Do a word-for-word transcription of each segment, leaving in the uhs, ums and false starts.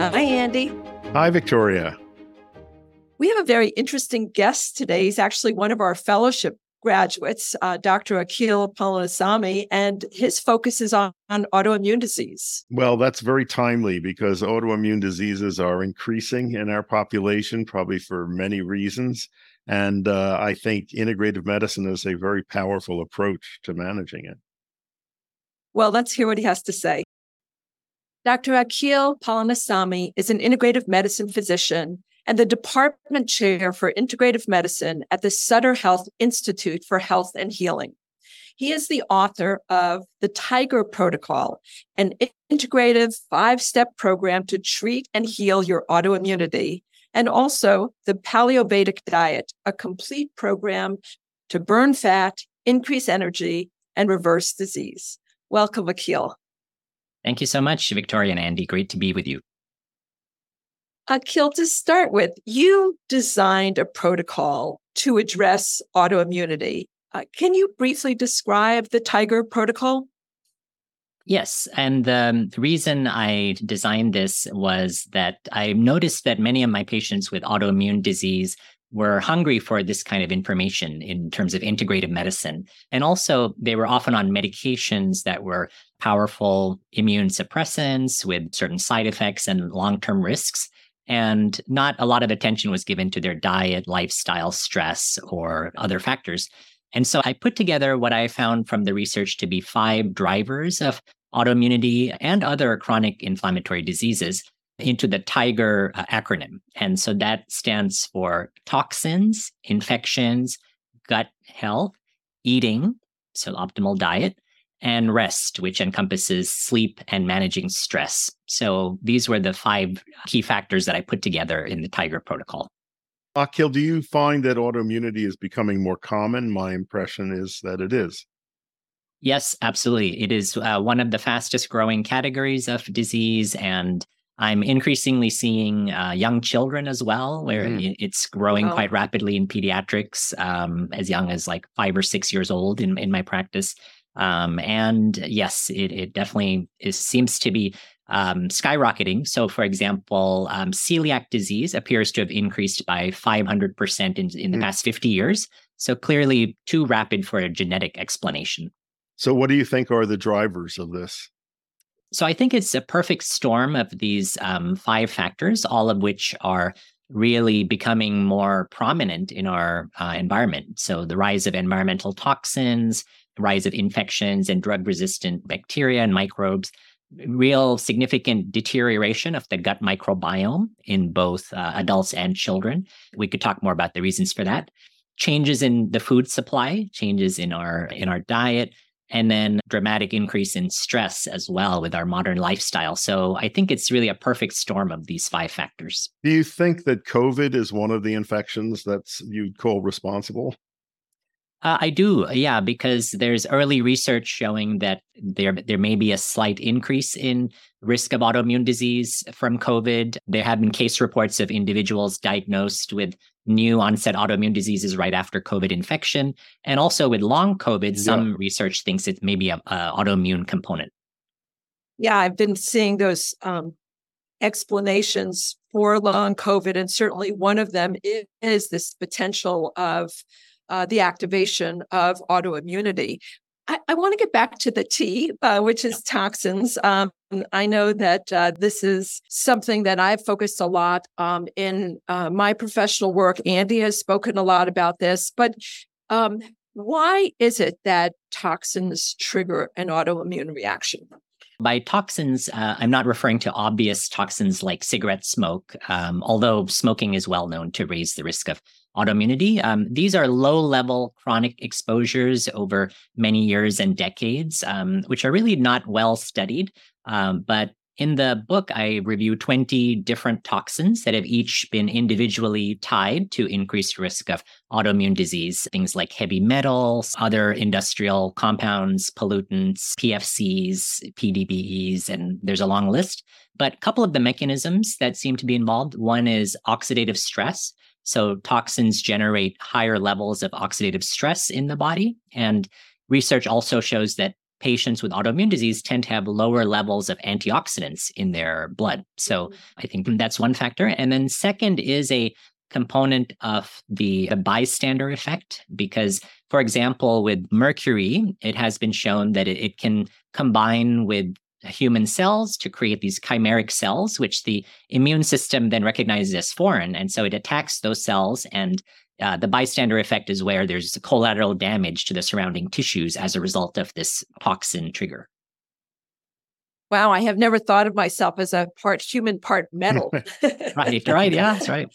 Hi, Andy. Hi, Victoria. We have a very interesting guest today. He's actually one of our fellowship graduates, uh, Doctor Akil Palanisamy, and his focus is on, on autoimmune disease. Well, that's very timely because autoimmune diseases are increasing in our population, probably for many reasons. And uh, I think integrative medicine is a very powerful approach to managing it. Well, let's hear what he has to say. Doctor Akil Palanisamy is an integrative medicine physician and the Department Chair for Integrative Medicine at the Sutter Health Institute for Health and Healing. He is the author of The Tiger Protocol, an integrative five-step program to treat and heal your autoimmunity, and also The Paleo Vedic Diet, a complete program to burn fat, increase energy, and reverse disease. Welcome, Akil. Thank you so much, Victoria and Andy. Great to be with you. Akil, to start with, you designed a protocol to address autoimmunity. Uh, can you briefly describe the Tiger Protocol? Yes, and the reason I designed this was that I noticed that many of my patients with autoimmune disease were hungry for this kind of information in terms of integrative medicine. And also, they were often on medications that were powerful immune suppressants with certain side effects and long-term risks. And not a lot of attention was given to their diet, lifestyle, stress, or other factors. And so I put together what I found from the research to be five drivers of autoimmunity and other chronic inflammatory diseases into the TIGER uh, acronym. And so that stands for toxins, infections, gut health, eating, so optimal diet, and rest, which encompasses sleep and managing stress. So these were the five key factors that I put together in the TIGER protocol. Akil, do you find that autoimmunity is becoming more common? My impression is that it is. Yes, absolutely. It is uh, one of the fastest growing categories of disease, and I'm increasingly seeing uh, young children as well, where mm. it's growing oh. quite rapidly in pediatrics, um, as young as like five or six years old in, in my practice. Um, and yes, it, it definitely is, seems to be um, skyrocketing. So for example, um, celiac disease appears to have increased by five hundred percent in, in the mm. past fifty years. So clearly too rapid for a genetic explanation. So what do you think are the drivers of this? So I think it's a perfect storm of these um, five factors, all of which are really becoming more prominent in our uh, environment. So the rise of environmental toxins, the rise of infections and drug-resistant bacteria and microbes, real significant deterioration of the gut microbiome in both uh, adults and children. We could talk more about the reasons for that. Changes in the food supply, changes in our in our diet, and then dramatic increase in stress as well with our modern lifestyle. So I think it's really a perfect storm of these five factors. Do you think that COVID is one of the infections that's you'd call responsible? Uh, I do, yeah, because there's early research showing that there, there may be a slight increase in risk of autoimmune disease from COVID. There have been case reports of individuals diagnosed with new onset autoimmune diseases right after COVID infection. And also with long COVID, yeah. some research thinks it may be an autoimmune component. Yeah, I've been seeing those um, explanations for long COVID. And certainly one of them is this potential of uh, the activation of autoimmunity. I, I want to get back to the T, uh, which is toxins. Um, I know that uh, this is something that I've focused a lot um, in uh, my professional work. Andy has spoken a lot about this, but um, why is it that toxins trigger an autoimmune reaction? By toxins, uh, I'm not referring to obvious toxins like cigarette smoke, um, although smoking is well known to raise the risk of autoimmunity. Um, these are low-level chronic exposures over many years and decades, um, which are really not well studied. Um, but in the book, I review twenty different toxins that have each been individually tied to increased risk of autoimmune disease, things like heavy metals, other industrial compounds, pollutants, P F Cs, P D B Es, and there's a long list. But a couple of the mechanisms that seem to be involved, one is oxidative stress. So toxins generate higher levels of oxidative stress in the body. And research also shows that patients with autoimmune disease tend to have lower levels of antioxidants in their blood. So I think that's one factor. And then second is a component of the, the bystander effect, because, for example, with mercury, it has been shown that it, it can combine with human cells to create these chimeric cells, which the immune system then recognizes as foreign. And so it attacks those cells. And uh, the bystander effect is where there's collateral damage to the surrounding tissues as a result of this toxin trigger. Wow, I have never thought of myself as a part human, part metal. Right, right. Yeah, that's right.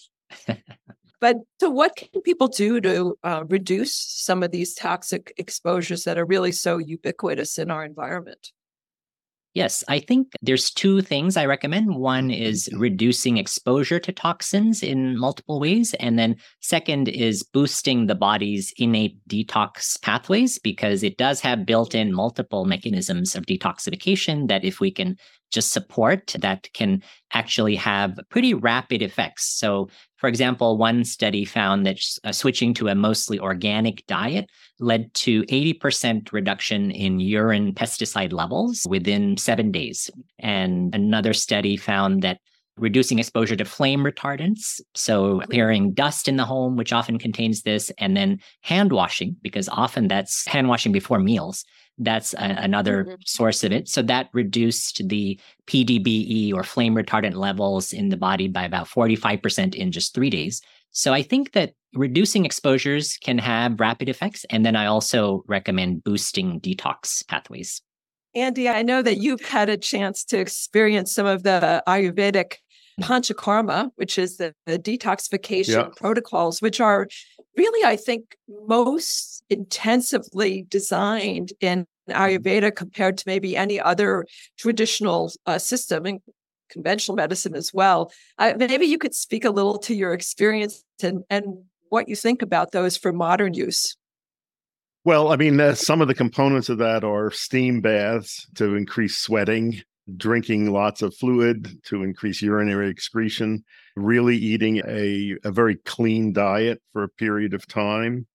But so what can people do to uh, reduce some of these toxic exposures that are really so ubiquitous in our environment? Yes, I think there's two things I recommend. One is reducing exposure to toxins in multiple ways. And then second is boosting the body's innate detox pathways, because it does have built-in multiple mechanisms of detoxification that if we can just support, that can actually have pretty rapid effects. So, for example, one study found that switching to a mostly organic diet led to eighty percent reduction in urine pesticide levels within seven days. And another study found that reducing exposure to flame retardants, so clearing dust in the home, which often contains this, and then hand washing, because often that's hand washing before meals, that's a, another mm-hmm. source of it. So that reduced the P D B E or flame retardant levels in the body by about forty-five percent in just three days. So I think that reducing exposures can have rapid effects. And then I also recommend boosting detox pathways. Andy, I know that you've had a chance to experience some of the Ayurvedic Panchakarma, which is the, the detoxification yeah. protocols, which are really, I think, most intensively designed in Ayurveda compared to maybe any other traditional uh, system and conventional medicine as well. Uh, maybe you could speak a little to your experience and, and what you think about those for modern use. Well, I mean, uh, some of the components of that are steam baths to increase sweating, drinking lots of fluid to increase urinary excretion, really eating a, a very clean diet for a period of time.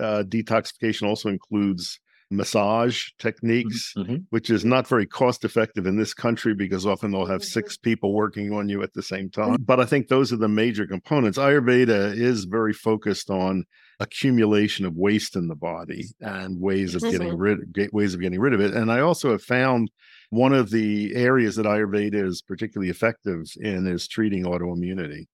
Uh, detoxification also includes massage techniques, mm-hmm. which is not very cost effective in this country because often they'll have six people working on you at the same time. But I think those are the major components. Ayurveda is very focused on accumulation of waste in the body and ways of getting rid ways of getting rid of it. And I also have found one of the areas that Ayurveda is particularly effective in is treating autoimmunity.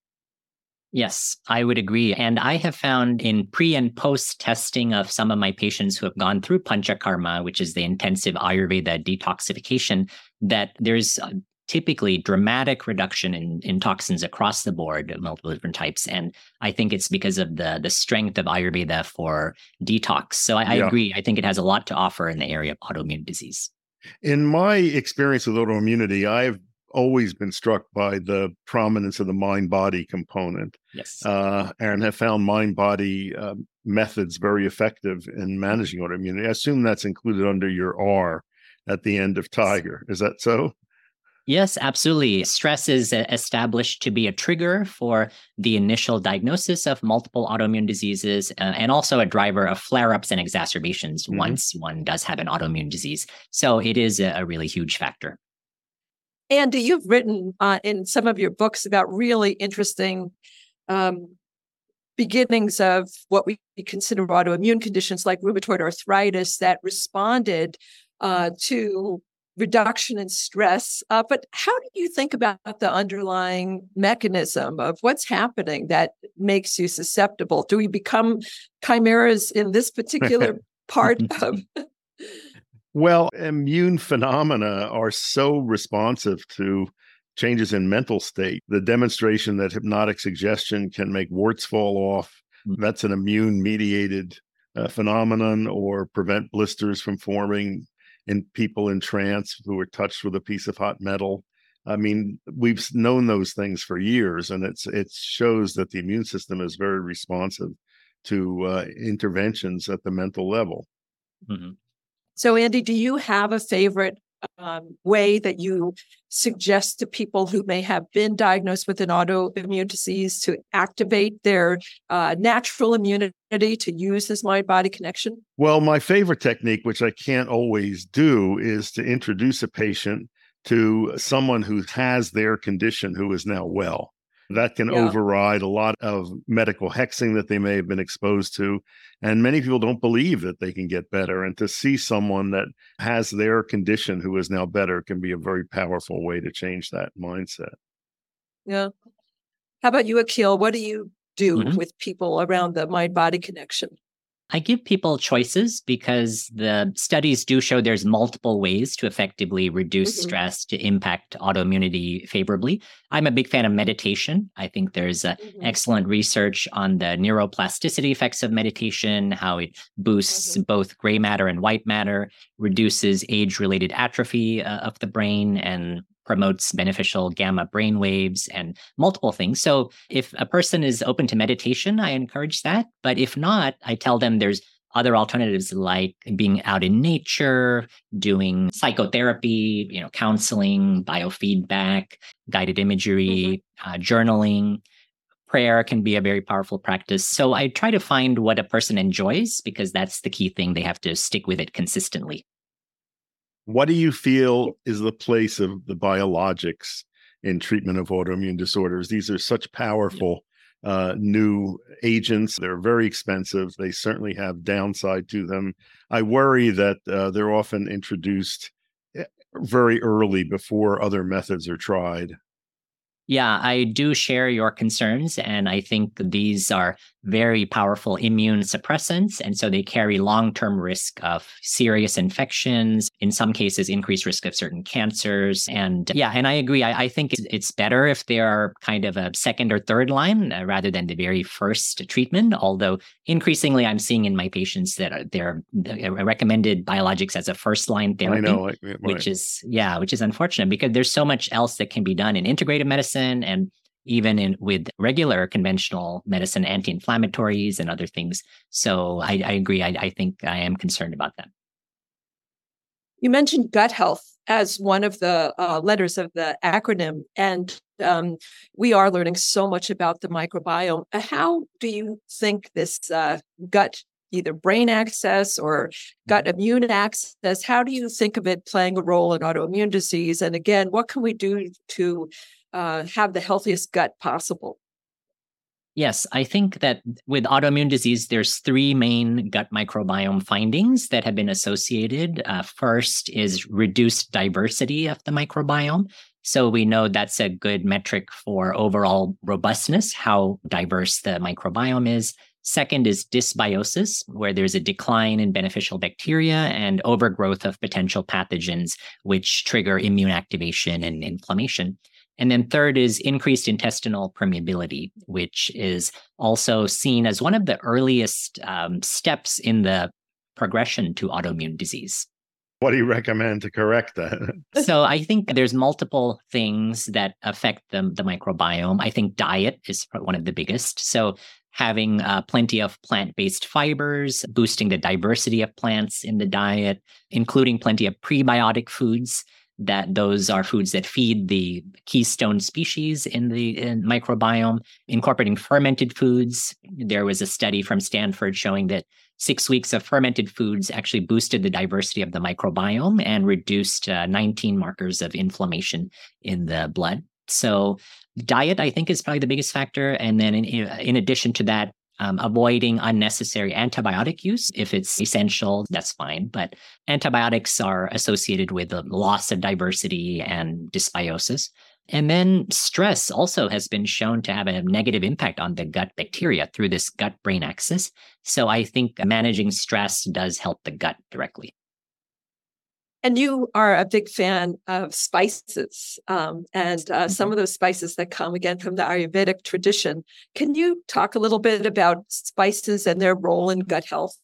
Yes, I would agree. And I have found in pre and post testing of some of my patients who have gone through Panchakarma, which is the intensive Ayurveda detoxification, that there's typically dramatic reduction in, in toxins across the board, multiple different types. And I think it's because of the, the strength of Ayurveda for detox. So I, yeah. I agree. I think it has a lot to offer in the area of autoimmune disease. In my experience with autoimmunity, I've always been struck by the prominence of the mind-body component. Yes. Uh, and have found mind-body uh, methods very effective in managing autoimmunity. I assume that's included under your R at the end of Tiger. Is that so? Yes, absolutely. Stress is established to be a trigger for the initial diagnosis of multiple autoimmune diseases uh, and also a driver of flare-ups and exacerbations mm-hmm. once one does have an autoimmune disease. So it is a, a really huge factor. Andy, you've written uh, in some of your books about really interesting um, beginnings of what we consider autoimmune conditions like rheumatoid arthritis that responded uh, to reduction in stress. Uh, but how do you think about the underlying mechanism of what's happening that makes you susceptible? Do we become chimeras in this particular part of? Well, immune phenomena are so responsive to changes in mental state. The demonstration that hypnotic suggestion can make warts fall off, that's an immune-mediated uh, phenomenon, or prevent blisters from forming in people in trance who are touched with a piece of hot metal. I mean, we've known those things for years, and it's it shows that the immune system is very responsive to uh, interventions at the mental level. Mm-hmm. So, Andy, do you have a favorite um, way that you suggest to people who may have been diagnosed with an autoimmune disease to activate their uh, natural immunity to use this mind-body connection? Well, my favorite technique, which I can't always do, is to introduce a patient to someone who has their condition who is now well. That can yeah. override a lot of medical hexing that they may have been exposed to. And many people don't believe that they can get better. And to see someone that has their condition who is now better can be a very powerful way to change that mindset. Yeah. How about you, Akil? What do you do mm-hmm. with people around the mind-body connection? I give people choices because the studies do show there's multiple ways to effectively reduce mm-hmm. stress to impact autoimmunity favorably. I'm a big fan of meditation. I think there's uh, mm-hmm. excellent research on the neuroplasticity effects of meditation, how it boosts mm-hmm. both gray matter and white matter, reduces age-related atrophy uh, of the brain, and promotes beneficial gamma brain waves and multiple things. So if a person is open to meditation, I encourage that. But if not, I tell them there's other alternatives like being out in nature, doing psychotherapy, you know, counseling, biofeedback, guided imagery, mm-hmm. uh, journaling. Prayer can be a very powerful practice. So I try to find what a person enjoys because that's the key thing. They have to stick with it consistently. What do you feel is the place of the biologics in treatment of autoimmune disorders? These are such powerful uh, new agents. They're very expensive. They certainly have downside to them. I worry that uh, they're often introduced very early before other methods are tried. Yeah, I do share your concerns, and I think these are very powerful immune suppressants, and so they carry long-term risk of serious infections, in some cases, increased risk of certain cancers. And yeah, and I agree. I, I think it's better if they are kind of a second or third line uh, rather than the very first treatment, although increasingly I'm seeing in my patients that are, they're recommended biologics as a first-line therapy, I know, like, right. which is, yeah, which is unfortunate because there's so much else that can be done in integrative medicine. And even in with regular conventional medicine, anti-inflammatories and other things. So I, I agree. I, I think I am concerned about that. You mentioned gut health as one of the uh, letters of the acronym, and um, we are learning so much about the microbiome. How do you think this uh, gut, either brain access or gut immune access, how do you think of it playing a role in autoimmune disease? And again, what can we do to Uh, have the healthiest gut possible? Yes, I think that with autoimmune disease, there's three main gut microbiome findings that have been associated. Uh, first is reduced diversity of the microbiome. So we know that's a good metric for overall robustness, how diverse the microbiome is. Second is dysbiosis, where there's a decline in beneficial bacteria and overgrowth of potential pathogens, which trigger immune activation and inflammation. And then third is increased intestinal permeability, which is also seen as one of the earliest um, steps in the progression to autoimmune disease. What do you recommend to correct that? So I think there's multiple things that affect the, the microbiome. I think diet is one of the biggest. So having uh, plenty of plant-based fibers, boosting the diversity of plants in the diet, including plenty of prebiotic foods. That those are foods that feed the keystone species in the in microbiome, incorporating fermented foods. There was a study from Stanford showing that six weeks of fermented foods actually boosted the diversity of the microbiome and reduced uh, nineteen markers of inflammation in the blood. So diet, I think, is probably the biggest factor. And then in, in addition to that, Um, avoiding unnecessary antibiotic use. If it's essential, that's fine. But antibiotics are associated with the loss of diversity and dysbiosis. And then stress also has been shown to have a negative impact on the gut bacteria through this gut-brain axis. So I think managing stress does help the gut directly. And you are a big fan of spices um, and uh, mm-hmm. some of those spices that come, again, from the Ayurvedic tradition. Can you talk a little bit about spices and their role in gut health?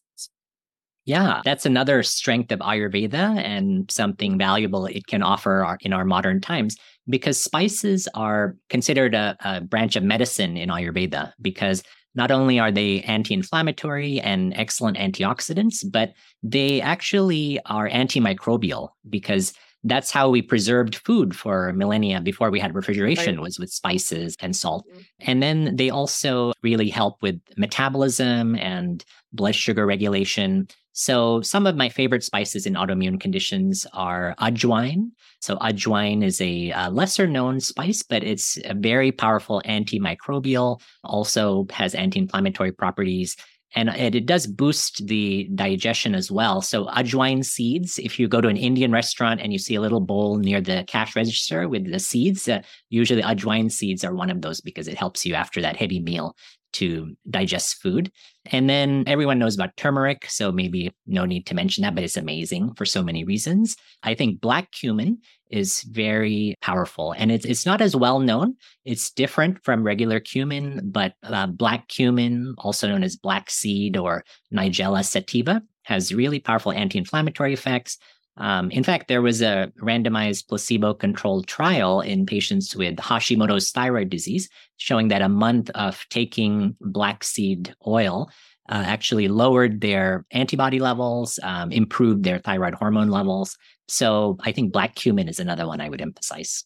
Yeah, that's another strength of Ayurveda and something valuable it can offer our, in our modern times, because spices are considered a, a branch of medicine in Ayurveda because not only are they anti-inflammatory and excellent antioxidants, but they actually are antimicrobial because that's how we preserved food for millennia before we had refrigeration, right, was with spices and salt. Mm-hmm. And then they also really help with metabolism and blood sugar regulation. So some of my favorite spices in autoimmune conditions are ajwain. So ajwain is a uh, lesser known spice, but it's a very powerful antimicrobial, also has anti-inflammatory properties. And it, it does boost the digestion as well. So ajwain seeds, if you go to an Indian restaurant and you see a little bowl near the cash register with the seeds, uh, usually ajwain seeds are one of those because it helps you after that heavy meal to digest food. And then everyone knows about turmeric, so maybe no need to mention that, but it's amazing for so many reasons. I think black cumin is very powerful, and it's it's not as well known. It's different from regular cumin, but uh, black cumin, also known as black seed or Nigella sativa, has really powerful anti-inflammatory effects. Um, in fact, there was a randomized placebo-controlled trial in patients with Hashimoto's thyroid disease showing that a month of taking black seed oil uh, actually lowered their antibody levels, um, improved their thyroid hormone levels. So I think black cumin is another one I would emphasize.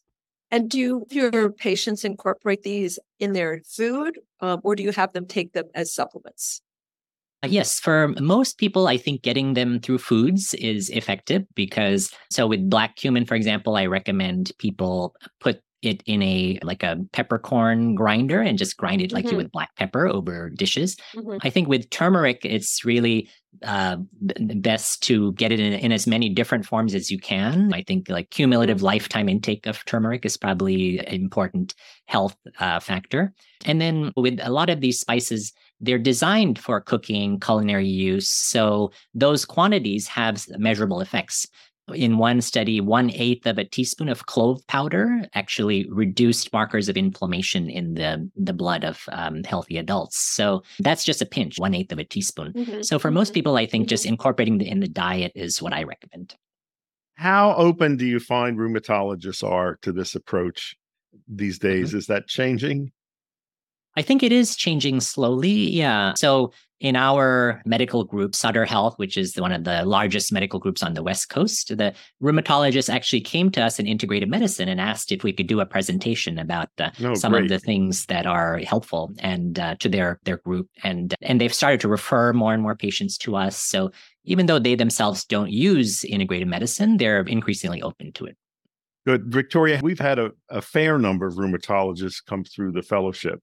And do your patients incorporate these in their food, um, or do you have them take them as supplements? Yes, for most people, I think getting them through foods is effective because, so with black cumin, for example, I recommend people put it in a, like a peppercorn grinder and just grind it like mm-hmm. you would black pepper over dishes. Mm-hmm. I think with turmeric, it's really uh, best to get it in, in as many different forms as you can. I think like cumulative lifetime intake of turmeric is probably an important health uh, factor. And then with a lot of these spices, they're designed for cooking, culinary use, so those quantities have measurable effects. In one study, one-eighth of a teaspoon of clove powder actually reduced markers of inflammation in the, the blood of um, healthy adults. So that's just a pinch, one-eighth of a teaspoon. Mm-hmm. So for most people, I think just incorporating it in the diet is what I recommend. How open do you find rheumatologists are to this approach these days? Mm-hmm. Is that changing? I think it is changing slowly, yeah. So in our medical group, Sutter Health, which is one of the largest medical groups on the West Coast, the rheumatologist actually came to us in integrative medicine and asked if we could do a presentation about uh, oh, some great. of the things that are helpful and uh, to their their group. And and they've started to refer more and more patients to us. So even though they themselves don't use integrative medicine, they're increasingly open to it. Good. Victoria, we've had a, a fair number of rheumatologists come through the fellowship.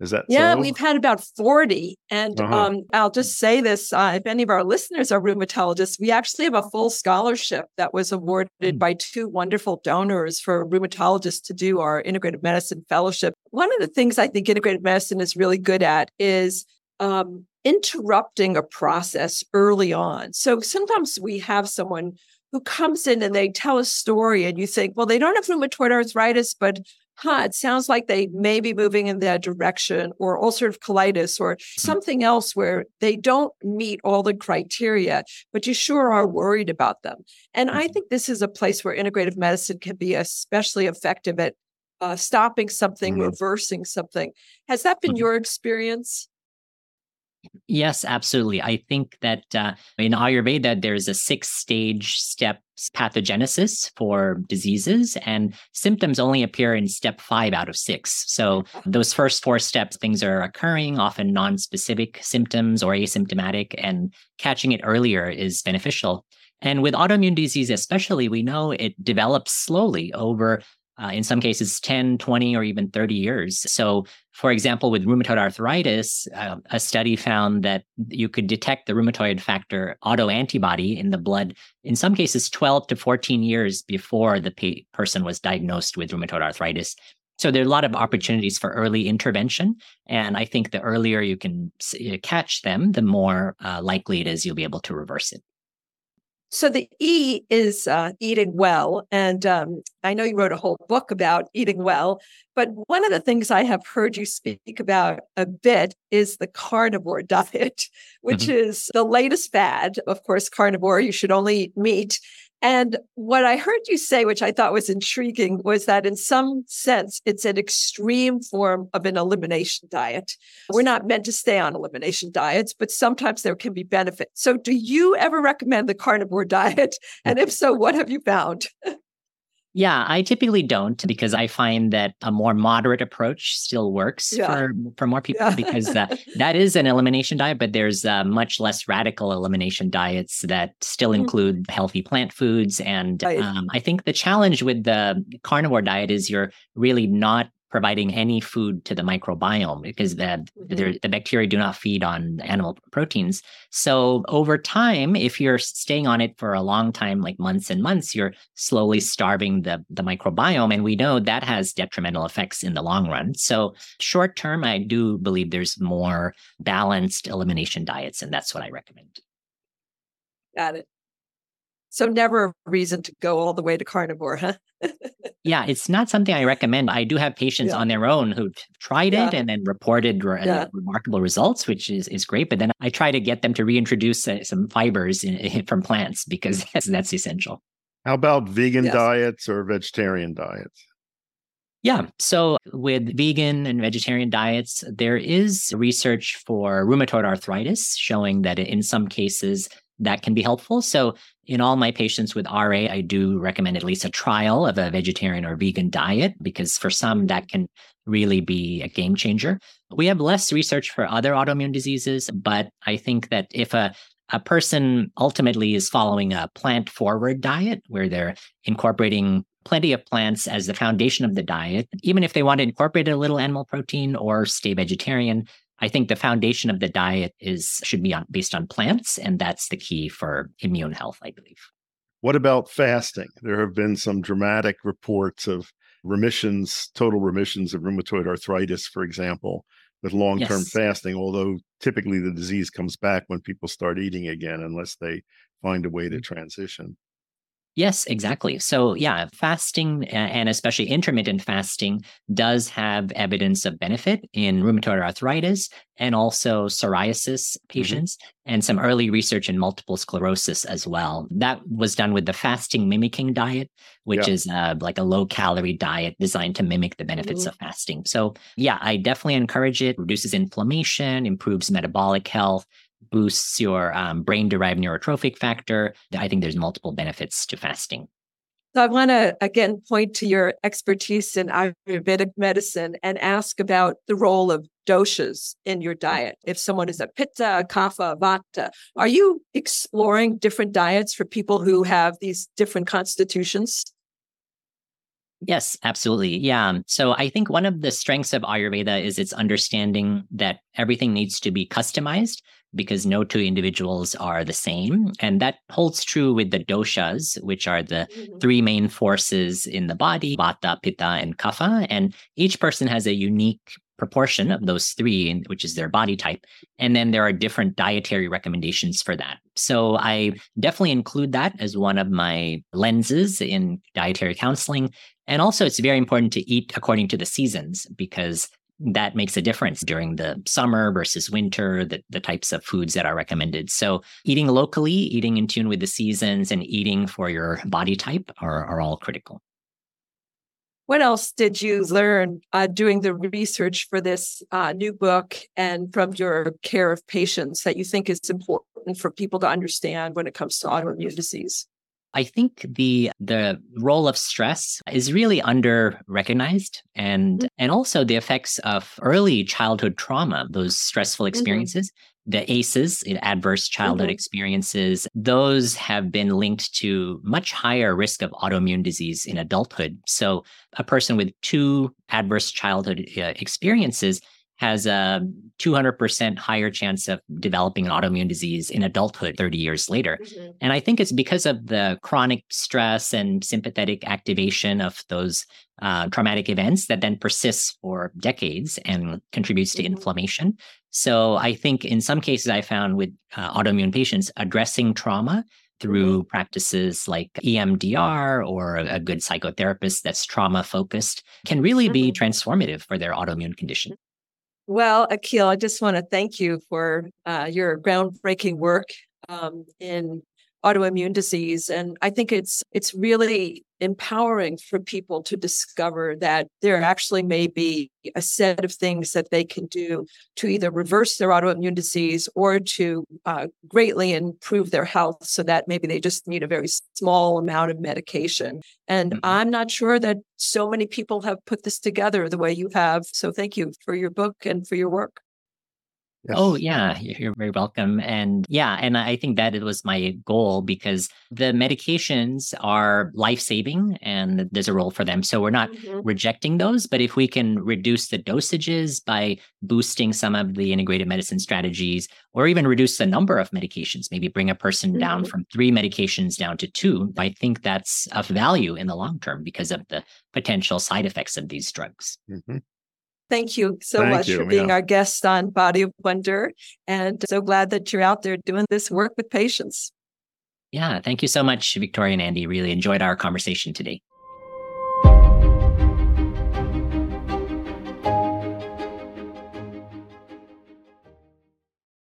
Is that yeah, so? We've had about forty. And uh-huh. um, I'll just say this, uh, if any of our listeners are rheumatologists, we actually have a full scholarship that was awarded mm. by two wonderful donors for rheumatologists to do our integrative medicine fellowship. One of the things I think integrative medicine is really good at is um, interrupting a process early on. So sometimes we have someone who comes in and they tell a story and you think, well, they don't have rheumatoid arthritis, but huh, it sounds like they may be moving in that direction, or ulcerative colitis or something else where they don't meet all the criteria, but you sure are worried about them. And I think this is a place where integrative medicine can be especially effective at uh, stopping something, mm-hmm. reversing something. Has that been mm-hmm. your experience? Yes, absolutely. I think that uh, in Ayurveda, there's a six-stage step pathogenesis for diseases, and symptoms only appear in step five out of six. So those first four steps, things are occurring, often non-specific symptoms or asymptomatic, and catching it earlier is beneficial. And with autoimmune disease especially, we know it develops slowly over Uh, in some cases, ten, twenty, or even thirty years. So, for example, with rheumatoid arthritis, uh, a study found that you could detect the rheumatoid factor autoantibody in the blood, in some cases, twelve to fourteen years before the pe- person was diagnosed with rheumatoid arthritis. So there are a lot of opportunities for early intervention. And I think the earlier you can s- catch them, the more uh, likely it is you'll be able to reverse it. So the E is uh, eating well. And um, I know you wrote a whole book about eating well, but one of the things I have heard you speak about a bit is the carnivore diet, which mm-hmm. is the latest fad. Of course, carnivore, you should only eat meat. And what I heard you say, which I thought was intriguing, was that in some sense, it's an extreme form of an elimination diet. We're not meant to stay on elimination diets, but sometimes there can be benefits. So do you ever recommend the carnivore diet? And if so, what have you found? Yeah, I typically don't, because I find that a more moderate approach still works yeah. for, for more people yeah. because uh, that is an elimination diet, but there's uh, much less radical elimination diets that still include healthy plant foods. And right. um, I think the challenge with the carnivore diet is you're really not providing any food to the microbiome, because the, mm-hmm. the bacteria do not feed on animal proteins. So over time, if you're staying on it for a long time, like months and months, you're slowly starving the, the microbiome. And we know that has detrimental effects in the long run. So short term, I do believe there's more balanced elimination diets, and that's what I recommend. Got it. So never a reason to go all the way to carnivore, huh? Yeah, it's not something I recommend. I do have patients yeah. on their own who've tried yeah. it and then reported re- yeah. remarkable results, which is, is great. But then I try to get them to reintroduce uh, some fibers in, from plants, because that's, that's essential. How about vegan yes. diets or vegetarian diets? Yeah. So with vegan and vegetarian diets, there is research for rheumatoid arthritis showing that in some cases that can be helpful. So in all my patients with R A, I do recommend at least a trial of a vegetarian or vegan diet, because for some that can really be a game changer. We have less research for other autoimmune diseases, but I think that if a A person ultimately is following a plant-forward diet where they're incorporating plenty of plants as the foundation of the diet, even if they want to incorporate a little animal protein or stay vegetarian, I think the foundation of the diet is should be on, based on plants, and that's the key for immune health, I believe. What about fasting? There have been some dramatic reports of remissions, total remissions of rheumatoid arthritis, for example, with long-term yes. fasting, although typically the disease comes back when people start eating again, unless they find a way to transition. Yes, exactly. So yeah, fasting, and especially intermittent fasting, does have evidence of benefit in rheumatoid arthritis and also psoriasis patients, mm-hmm. and some early research in multiple sclerosis as well. That was done with the fasting mimicking diet, which yeah. is uh, like a low-calorie diet designed to mimic the benefits mm-hmm. of fasting. So yeah, I definitely encourage it. Reduces inflammation, improves metabolic health, boosts your um, brain-derived neurotrophic factor. I think there's multiple benefits to fasting. So I want to, again, point to your expertise in Ayurvedic medicine and ask about the role of doshas in your diet. If someone is a pitta, kapha, vata, are you exploring different diets for people who have these different constitutions? Yes, absolutely. Yeah. So I think one of the strengths of Ayurveda is its understanding that everything needs to be customized, because no two individuals are the same. And that holds true with the doshas, which are the mm-hmm. three main forces in the body, vata, pitta, and kapha. And each person has a unique proportion of those three, which is their body type. And then there are different dietary recommendations for that. So I definitely include that as one of my lenses in dietary counseling. And also it's very important to eat according to the seasons, because that makes a difference during the summer versus winter, the, the types of foods that are recommended. So eating locally, eating in tune with the seasons, and eating for your body type are, are all critical. What else did you learn uh, doing the research for this uh, new book and from your care of patients that you think is important for people to understand when it comes to autoimmune disease? I think the the role of stress is really under-recognized, and, mm-hmm. and also the effects of early childhood trauma, those stressful experiences, mm-hmm. the A C Es, adverse childhood mm-hmm. experiences, those have been linked to much higher risk of autoimmune disease in adulthood. So a person with two adverse childhood uh, experiences has a two hundred percent higher chance of developing an autoimmune disease in adulthood thirty years later. Mm-hmm. And I think it's because of the chronic stress and sympathetic activation of those uh, traumatic events that then persists for decades and contributes to mm-hmm. inflammation. So I think in some cases I found with uh, autoimmune patients, addressing trauma through mm-hmm. practices like E M D R or a, a good psychotherapist that's trauma-focused can really mm-hmm. be transformative for their autoimmune condition. Well, Akil, I just want to thank you for uh, your groundbreaking work um, in autoimmune disease. And I think it's it's really empowering for people to discover that there actually may be a set of things that they can do to either reverse their autoimmune disease or to uh, greatly improve their health, so that maybe they just need a very small amount of medication. And mm-hmm. I'm not sure that so many people have put this together the way you have. So thank you for your book and for your work. Yes. Oh, yeah, you're very welcome. And yeah, and I think that it was my goal, because the medications are life-saving and there's a role for them. So we're not mm-hmm. rejecting those, but if we can reduce the dosages by boosting some of the integrated medicine strategies, or even reduce the number of medications, maybe bring a person mm-hmm. down from three medications down to two, I think that's of value in the long term because of the potential side effects of these drugs. Mm-hmm. Thank you so Thank much you, for being yeah. our guest on Body of Wonder, and so glad that you're out there doing this work with patients. Yeah. Thank you so much, Victoria and Andy. Really enjoyed our conversation today.